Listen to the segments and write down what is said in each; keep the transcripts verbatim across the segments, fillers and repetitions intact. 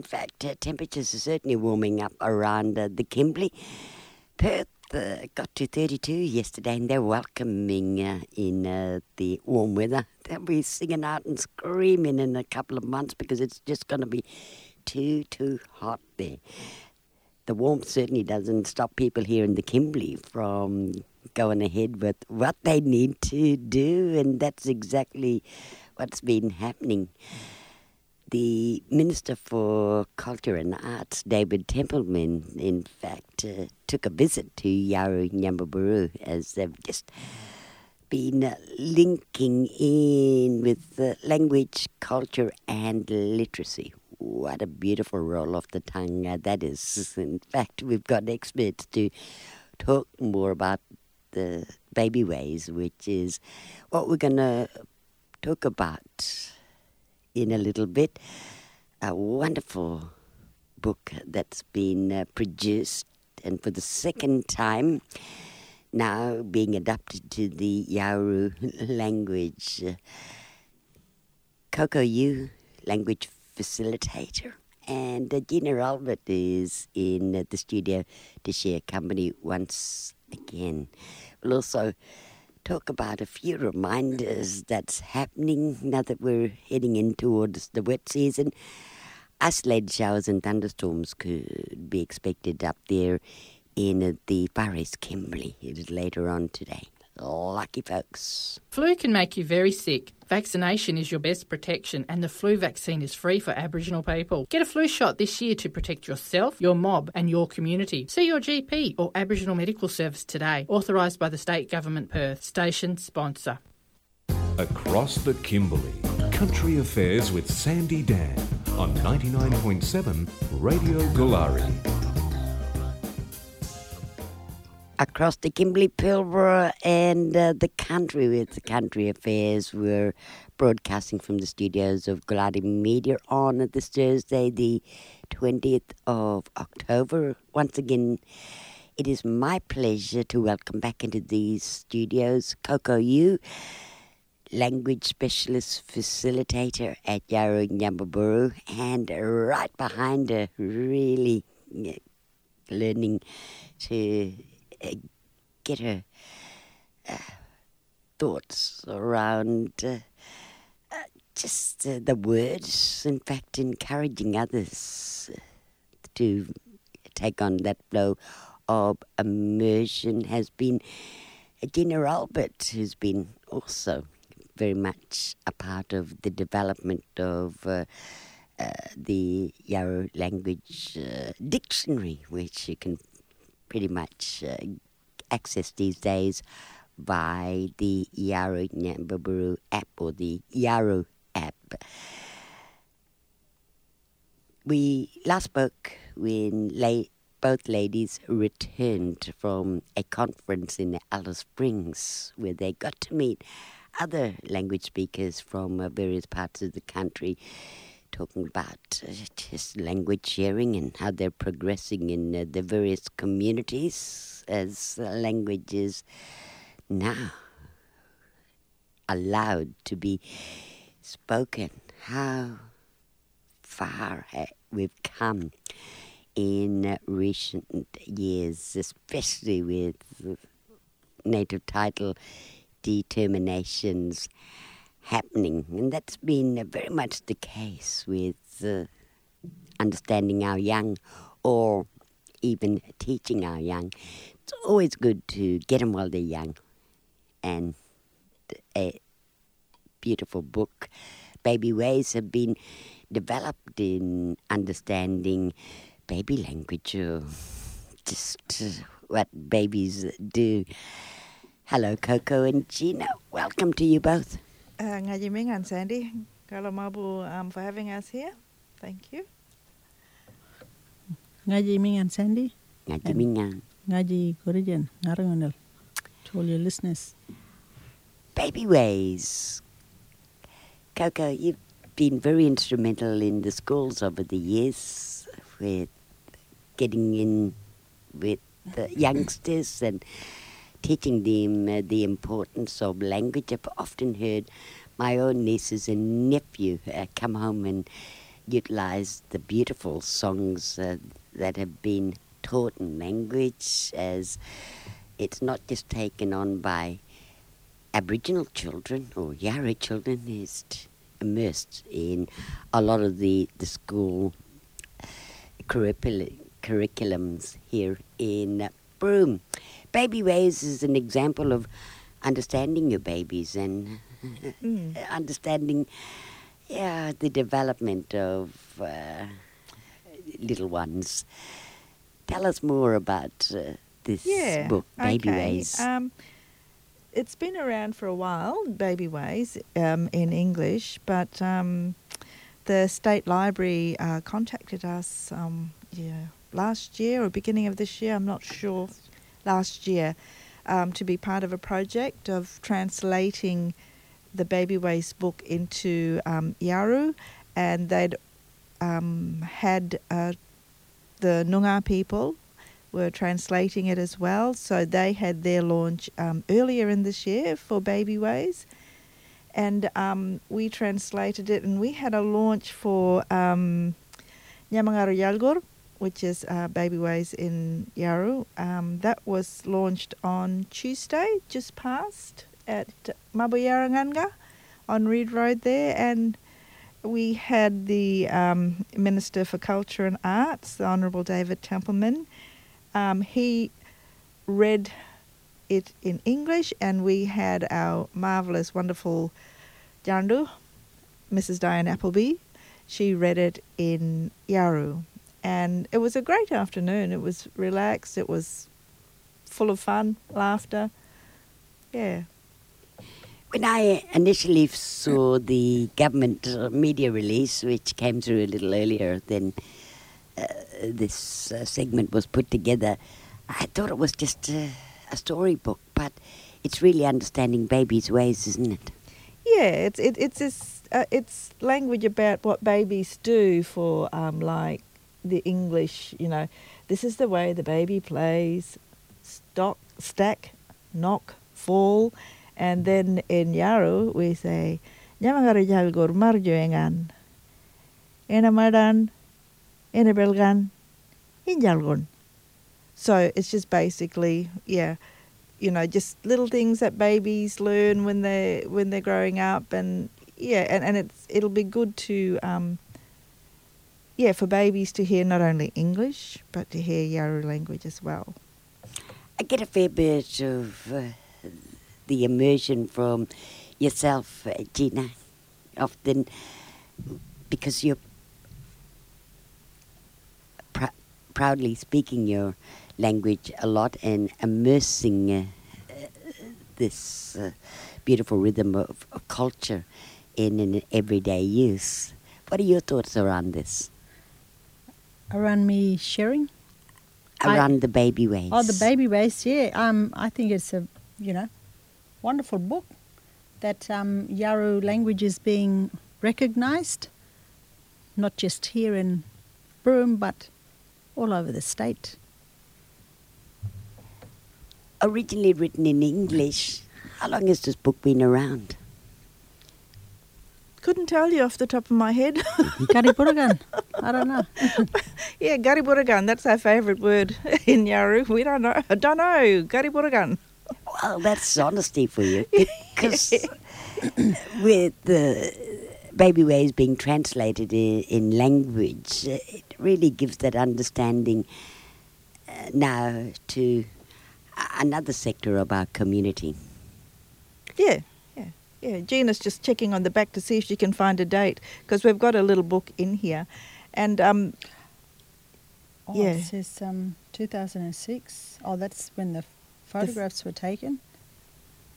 in fact, uh, temperatures are certainly warming up around uh, the Kimberley. Perth uh, got to thirty-two yesterday, and they're welcoming uh, in uh, the warm weather. They'll be singing out and screaming in a couple of months because it's just going to be too, too hot there. The warmth certainly doesn't stop people here in the Kimberley from going ahead with what they need to do, and that's exactly what's been happening. The Minister for Culture and Arts, David Templeman, in fact, uh, took a visit to Yaru Nyambaburu as they've just been uh, linking in with uh, language, culture and literacy. What a beautiful roll off the tongue uh, that is. In fact, we've got experts to talk more about the Baby Ways, which is what we're going to talk about in a little bit. A wonderful book that's been uh, produced, and for the second time now being adapted to the Yaru language. Uh, Coco Yu, language facilitator, and uh, Gina Albert is in uh, the studio to share company once again. We'll also talk about a few reminders that's happening now that we're heading in towards the wet season. Isolated showers and thunderstorms could be expected up there in the Far East Kimberley later on today. Lucky folks. Flu can make you very sick. Vaccination is your best protection, and the flu vaccine is free for Aboriginal people. Get a flu shot this year to protect yourself, your mob and your community. See your G P or Aboriginal Medical Service today. Authorised by the State Government, Perth. Station sponsor. Across the Kimberley, Country Affairs with Sandy Dan on ninety-nine point seven Radio Goolarri. Across the Kimberley, Pilbara and uh, the country with Country Affairs. We're broadcasting from the studios of Gladys Media on this Thursday, the twentieth of October. Once again, it is my pleasure to welcome back into these studios Coco Yu, language specialist facilitator at Yaru Nyambaburu, and right behind her, really uh, learning to Uh, get her uh, thoughts around uh, uh, just uh, the words, in fact, encouraging others to take on that flow of immersion has been Gina Albert, who's been also very much a part of the development of uh, uh, the Yaru language uh, dictionary, which you can pretty much uh, accessed these days by the Yaru Nyambaburu app or the Yaru app. We last spoke when la- both ladies returned from a conference in Alice Springs where they got to meet other language speakers from uh, various parts of the country, talking about uh, just language sharing and how they're progressing in uh, the various communities as uh, language is now allowed to be spoken. How far uh, we've come in uh, recent years, especially with native title determinations happening, and that's been very much the case with uh, understanding our young or even teaching our young. It's always good to get them while they're young, and a beautiful book, Baby Ways, have been developed in understanding baby language, or just what babies do. Hello Coco and Gina, welcome to you both. Uh, Ngajimingan, Sandy. Kalau mabu um, for having us here. Thank you. Ngajimingan, Sandy. Ngajimingan. Ngaji Korean. Ngarungunel. To all your listeners. Baby Ways. Coco, you've been very instrumental in the schools over the years with getting in with the youngsters and teaching them uh, the importance of language. I've often heard my own nieces and nephew uh, come home and utilise the beautiful songs uh, that have been taught in language, as it's not just taken on by Aboriginal children or Yaru children. It's immersed in a lot of the, the school curricula, curriculums here in Broome. Baby Ways is an example of understanding your babies and mm. understanding yeah, the development of uh, little ones. Tell us more about uh, this yeah, book, Baby okay. Ways. Um, it's been around for a while, Baby Ways, um, in English, but um, the State Library uh, contacted us um, yeah, last year or beginning of this year, I'm not sure, last year, um, to be part of a project of translating the Baby Ways book into um, Yaru, and they'd um, had uh, the Noongar people were translating it as well, so they had their launch um, earlier in this year for Baby Ways, and um, we translated it, and we had a launch for um, Nyamangarru Jalygurr, which is uh, Baby Ways in Yaru. Um, that was launched on Tuesday, just past, at Mabuyaranganga on Reed Road there, and we had the um, Minister for Culture and Arts, the Honourable David Templeman. Um, he read it in English, and we had our marvellous, wonderful Jandu, Missus Diane Appleby. She read it in Yaru, and it was a great afternoon. It was relaxed. It was full of fun, laughter. Yeah. When I initially saw the government media release, which came through a little earlier than uh, this uh, segment was put together, I thought it was just uh, a storybook, but it's really understanding babies' ways, isn't it? Yeah, it's it, it's this, uh, it's language about what babies do for um, like the English, you know, this is the way the baby plays, stock, stack, knock, fall. And then in Yaru, we say, Nyamangarru Jalygurr marjuengan, enamaran, enabelgan, injalgun. So it's just basically, yeah, you know, just little things that babies learn when they when they're growing up, and yeah, and, and it's it'll be good to, um, yeah, for babies to hear not only English but to hear Yaru language as well. I get a fair bit of. Uh the immersion from yourself, Gina, often because you're pr- proudly speaking your language a lot and immersing uh, uh, this uh, beautiful rhythm of, of culture in an everyday use. What are your thoughts around this? Around me sharing? Around I, the Baby Ways. Oh, the Baby Ways, yeah. Um, I think it's a, you know, wonderful book that um, Yaru language is being recognised, not just here in Broome, but all over the state. Originally written in English, how long has this book been around? Couldn't tell you off the top of my head. Gariburagan, I don't know. Yeah, Gariburagan, that's our favourite word in Yaru. We don't know, I don't know, Gariburagan. Well, that's honesty for you, because with the uh, Baby Ways being translated in, in language, uh, it really gives that understanding uh, now to another sector of our community. Yeah, yeah, yeah. Gina's just checking on the back to see if she can find a date, because we've got a little book in here, and um, oh, yeah, it says um, two thousand six. Oh, that's when the photographs were taken.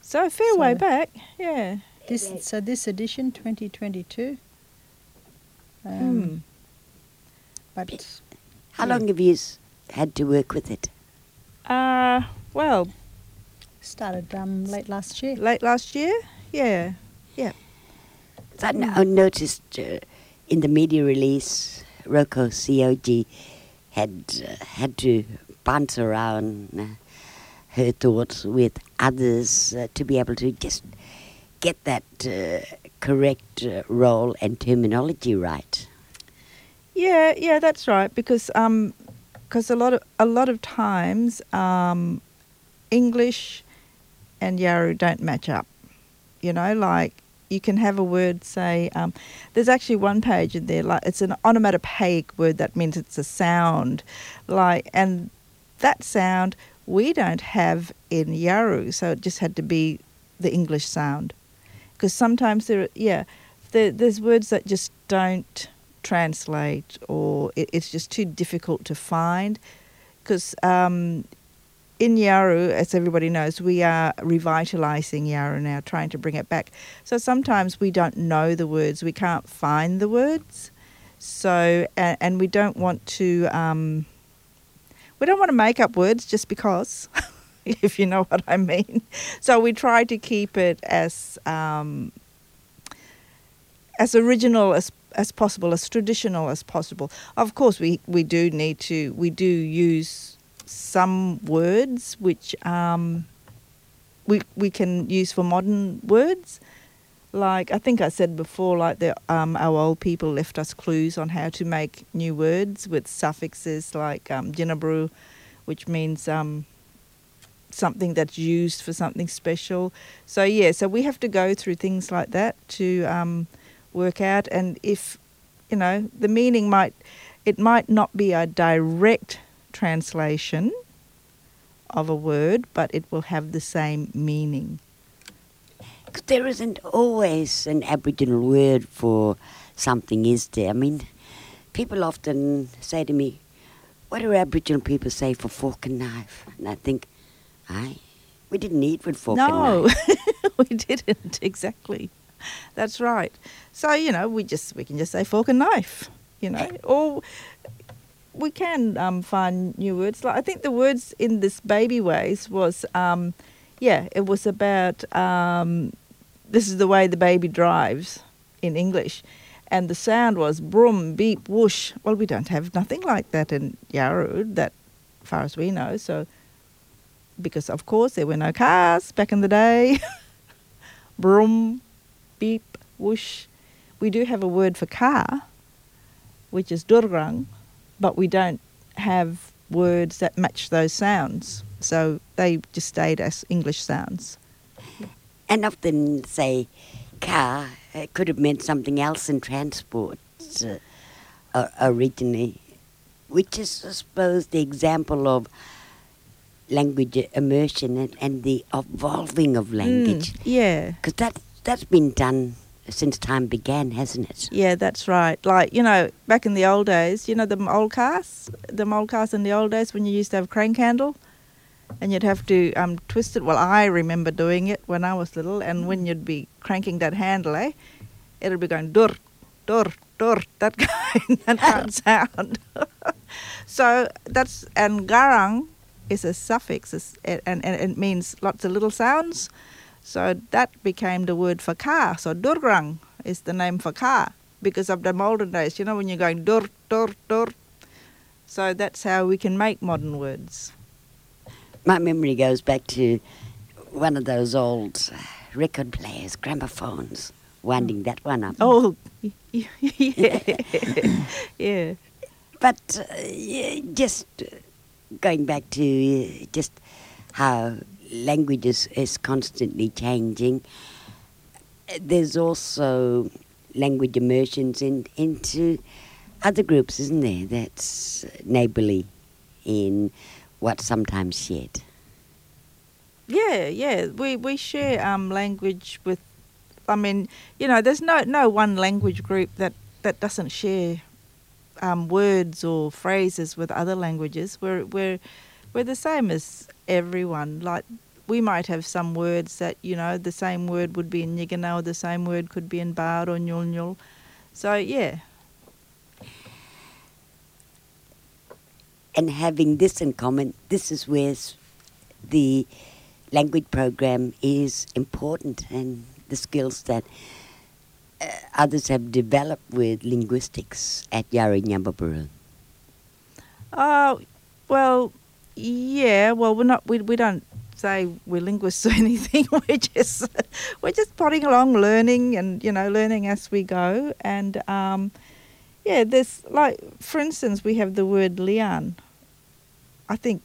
So a fair so way back, yeah. This So this edition, twenty twenty-two. Um, hmm. But how yeah. long have you had to work with it? Uh, well. Started um, late last year. Late last year? Yeah, yeah. So I, n- I noticed uh, in the media release, Roko Cog had, uh, had to bounce around uh, her thoughts with others uh, to be able to just get that uh, correct uh, role and terminology right. Yeah, yeah, that's right. Because um, because a lot of a lot of times um, English and Yaru don't match up. You know, like you can have a word say. Um, there's actually one page in there. Like it's an onomatopoeic word that means it's a sound. Like and that sound we don't have in Yaru, so it just had to be the English sound. Because sometimes there, are, yeah, there, there's words that just don't translate, or it, it's just too difficult to find. Because um, in Yaru, as everybody knows, we are revitalising Yaru now, trying to bring it back. So sometimes we don't know the words, we can't find the words. So and, and we don't want to, um, we don't want to make up words just because. If you know what I mean. So we try to keep it as um, as original as as possible, as traditional as possible. Of course, we, we do need to, we do use some words which um, we we can use for modern words. Like I think I said before, like the, um, our old people left us clues on how to make new words with suffixes like um, jinabru, which means... Um, something that's used for something special. So yeah, so we have to go through things like that to um, work out. And if, you know, the meaning might, it might not be a direct translation of a word, but it will have the same meaning. Because there isn't always an Aboriginal word for something, is there? I mean, people often say to me, what do Aboriginal people say for fork and knife? And I think, aye. We didn't eat with fork no. and knife. No, we didn't, exactly. That's right. So, you know, we just we can just say fork and knife, you know. Or we can um, find new words. Like I think the words in this Baby Ways was, um, yeah, it was about um, this is the way the baby drives in English. And the sound was broom, beep, whoosh. Well, we don't have nothing like that in Yaru, that far as we know, so... Because, of course, there were no cars back in the day. Broom, beep, whoosh. We do have a word for car, which is durrang, but we don't have words that match those sounds. So they just stayed as English sounds. And often say car, it could have meant something else in transport uh, originally, which is, I suppose, the example of language immersion and, and the evolving of language. Mm, yeah. Because that, that's been done since time began, hasn't it? Yeah, that's right. Like, you know, back in the old days, you know, the old cars, the old cars in the old days when you used to have a crank handle and you'd have to um, twist it. Well, I remember doing it when I was little, and when you'd be cranking that handle, eh, it'll be going, dur, dur, dur, that kind, that kind sound. So that's, and garang, is a suffix, is, and, and it means lots of little sounds. So that became the word for car. So durrang is the name for car because of the modern days, you know, when you're going dur, dur, dur. So that's how we can make modern words. My memory goes back to one of those old record players, gramophones, winding that one up. Oh, yeah. Yeah. But uh, yeah, just... Uh, Going back to just how language is, is constantly changing, there's also language immersions in, into other groups, isn't there? That's neighbourly in what's sometimes shared. Yeah, yeah. We we share um, language with, I mean, you know, there's no, no one language group that, that doesn't share Um, words or phrases with other languages. We're, we're, we're the same as everyone. Like we might have some words that, you know, the same word would be in Nyigana or the same word could be in Bard or nyul nyul. So, yeah. And having this in common, this is where the language program is important and the skills that Uh, others have developed with linguistics at Yaru Nyambaburu. Oh, well, yeah. Well, we're not. We we don't say we're linguists or anything. We're just we're just plodding along, learning, and you know, learning as we go. And um, Yeah, there's, like, for instance, we have the word lian. I think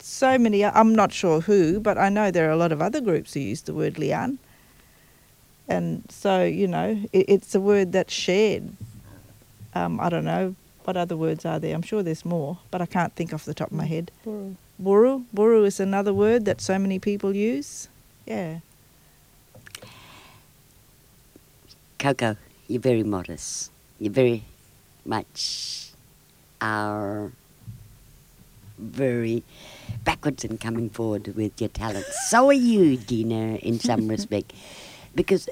so many, I'm not sure who, but I know there are a lot of other groups who use the word lian. And so, you know, it, it's a word that's shared. Um, I don't know, what other words are there? I'm sure there's more, but I can't think off the top of my head. Buru. Buru. Buru is another word that so many people use. Yeah. Coco, you're very modest. You're very much are very backwards in coming forward with your talents. So are you, Gina, in some respect. Because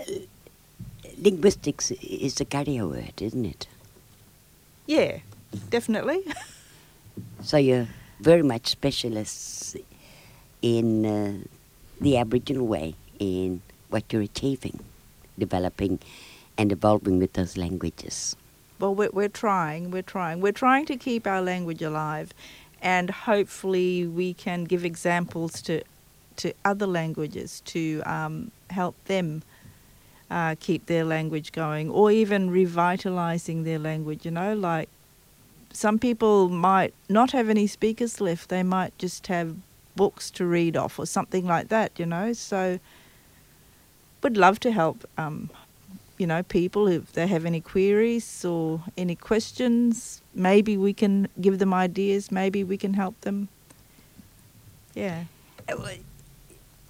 linguistics is a carrier word, isn't it? Yeah, definitely. So you're very much specialists in uh, the Aboriginal way, in what you're achieving, developing and evolving with those languages. Well, we're, we're trying, we're trying. We're trying to keep our language alive, and hopefully we can give examples to to other languages to um, help them uh, keep their language going, or even revitalising their language, you know, like some people might not have any speakers left. They might just have books to read off or something like that, you know. So we'd love to help um you know, people, if they have any queries or any questions, maybe we can give them ideas, maybe we can help them. Yeah.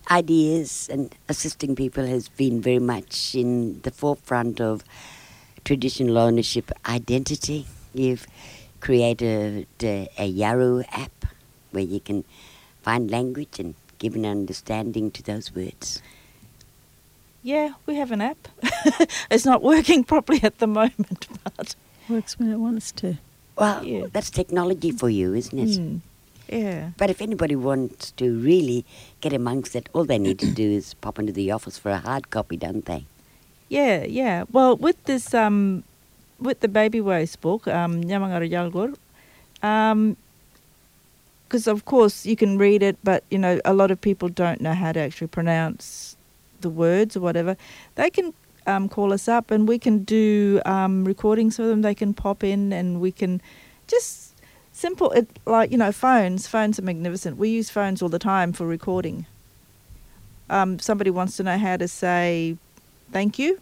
Ideas and assisting people has been very much in the forefront of traditional ownership identity. You've created a, a Yaru app where you can find language and give an understanding to those words. Yeah, we have an app. It's not working properly at the moment, but works when it wants to. Well, yeah. That's technology for you, isn't it? Mm. Yeah. But if anybody wants to really get amongst it, all they need to do is pop into the office for a hard copy, don't they? Yeah, yeah. Well, with this, um, with the Baby Ways book, um, Nyamangarru Jalygurr, um, because of course you can read it, but you know a lot of people don't know how to actually pronounce the words or whatever. They can um, call us up and we can do um, recordings for them. They can pop in and we can just simple it, like, you know, phones phones are magnificent. We use phones all the time for recording. Um, somebody wants to know how to say thank you,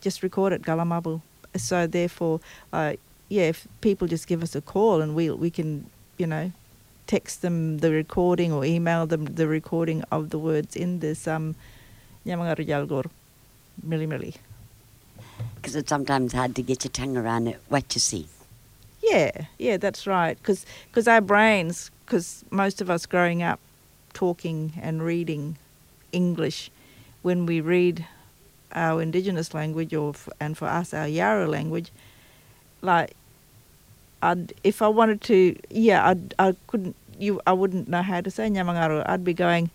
just record it, galamabu. So therefore uh, yeah, if people just give us a call and we we can, you know, text them the recording or email them the recording of the words in this um, Nyamangarru Jalygurr, milli milli. Because it's sometimes hard to get your tongue around it, what you see. Yeah, yeah, that's right. Because our brains, because most of us growing up talking and reading English, when we read our Indigenous language, or f- and for us our Yaru language, like, I'd, if I wanted to, yeah, I'd, I couldn't, you, I wouldn't know how to say Nyamangarru. I'd be going,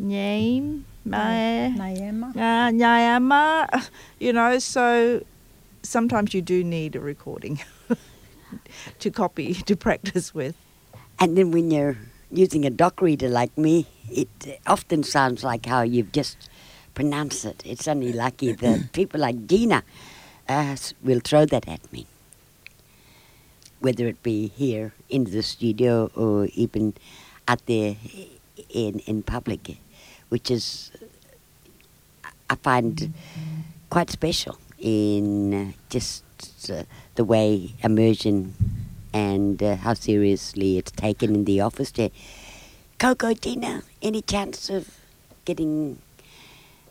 Nyame, Mae, Nyama, Nyama, you know, so sometimes you do need a recording to copy, to practice with. And then when you're using a doc reader like me, it often sounds like how you've just pronounced it. It's only lucky that people like Gina uh, will throw that at me, whether it be here in the studio or even out there in in public, which is, I find, quite special in just uh, the way immersion and uh, how seriously it's taken in the office there. Coco, Gina, any chance of getting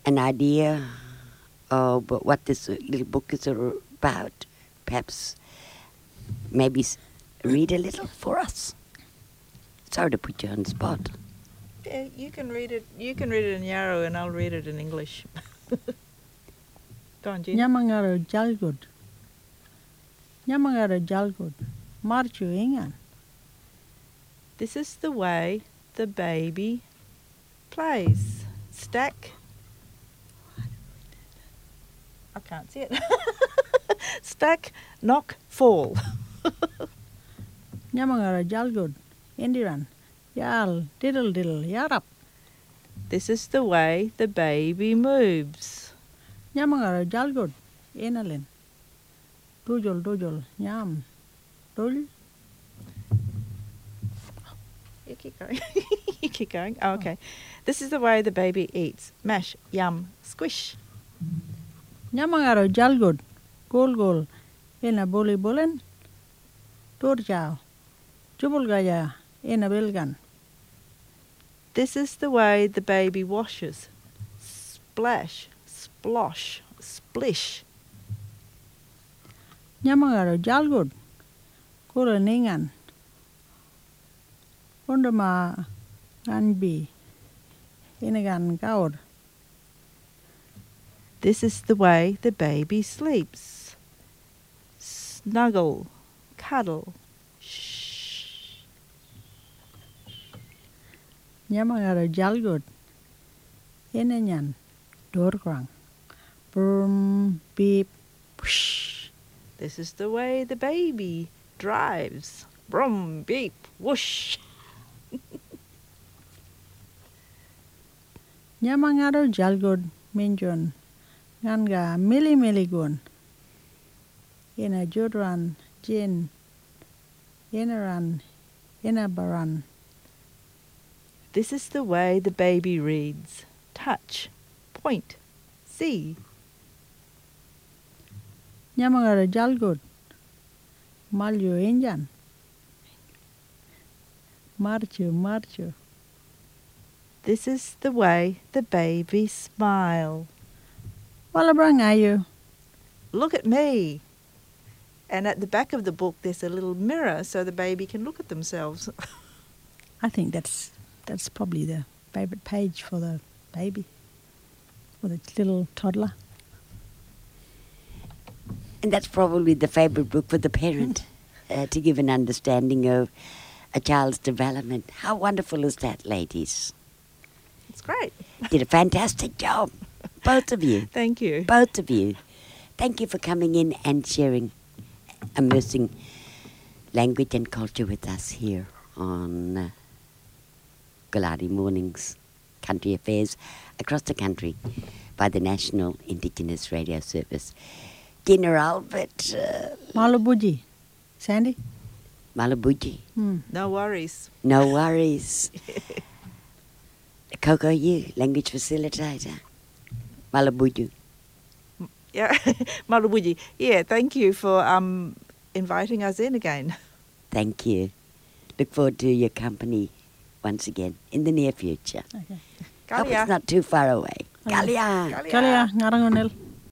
an idea of what this little book is about? Perhaps maybe read a little for us. Sorry to put you on the spot. Yeah, you can read it. You can read it in Yaru, and I'll read it in English. Go on, Gina. Nyamangarru Jalygurr. Nyamangarru Jalygurr. Marchu ingan. This is the way the baby plays. Stack. I can't see it. Stack, knock, fall. Nyamangarru Jalygurr, Indiran, Yal, diddle diddle, yarap. This is the way the baby moves. Nyamangarru Jalygurr, Enalin, Dojol, dojol, nyam, dol. You keep going. You keep going. Oh, okay. This is the way the baby eats. Mash, yum, squish. Nyamangarru Jalygurr, gol gol, ena boli bolen, torjao, jubulgaya, ena belgan. This is the way the baby washes. Splash, splosh, splish. Nyamangarru Jalygurr, kuraningan. Kondama ganbi, inagan gaur. This is the way the baby sleeps. Snuggle, cuddle, shh. Nyamangarru Jalygurr, inanyan, dorkwang, boom, beep, whoosh. This is the way the baby drives. Brum, beep, whoosh. Nyamangarru Jalygurr minjon. Nganga mili miligun. Ina jodran jin. Inaran inabaran. This is the way the baby reads. Touch, point, see. Nyamangarru Jalygurr, Malju Injan, Marchu Marchu. This is the way the baby smile. Walabrangayu. Look at me. And at the back of the book there's a little mirror so the baby can look at themselves. I think that's that's probably the favourite page for the baby, for the little toddler. And that's probably the favourite book for the parent, uh, to give an understanding of a child's development. How wonderful is that, ladies? It's great. Did a fantastic job, both of you. Thank you. Both of you. Thank you for coming in and sharing immersing language and culture with us here on uh, Goolarri Mornings, Country Affairs across the country by the National Indigenous Radio Service. Gina Albert. Uh, Malabuji. Sandy? Malabuji. Mm. No worries. No worries. Coco Yu, language facilitator. Malabuji. Yeah, Malabuji. Yeah, thank you for um, inviting us in again. Thank you. Look forward to your company once again in the near future. Okay. Hope it's not too far away. Kalia. Kalia. Kalia. Ngarangonel.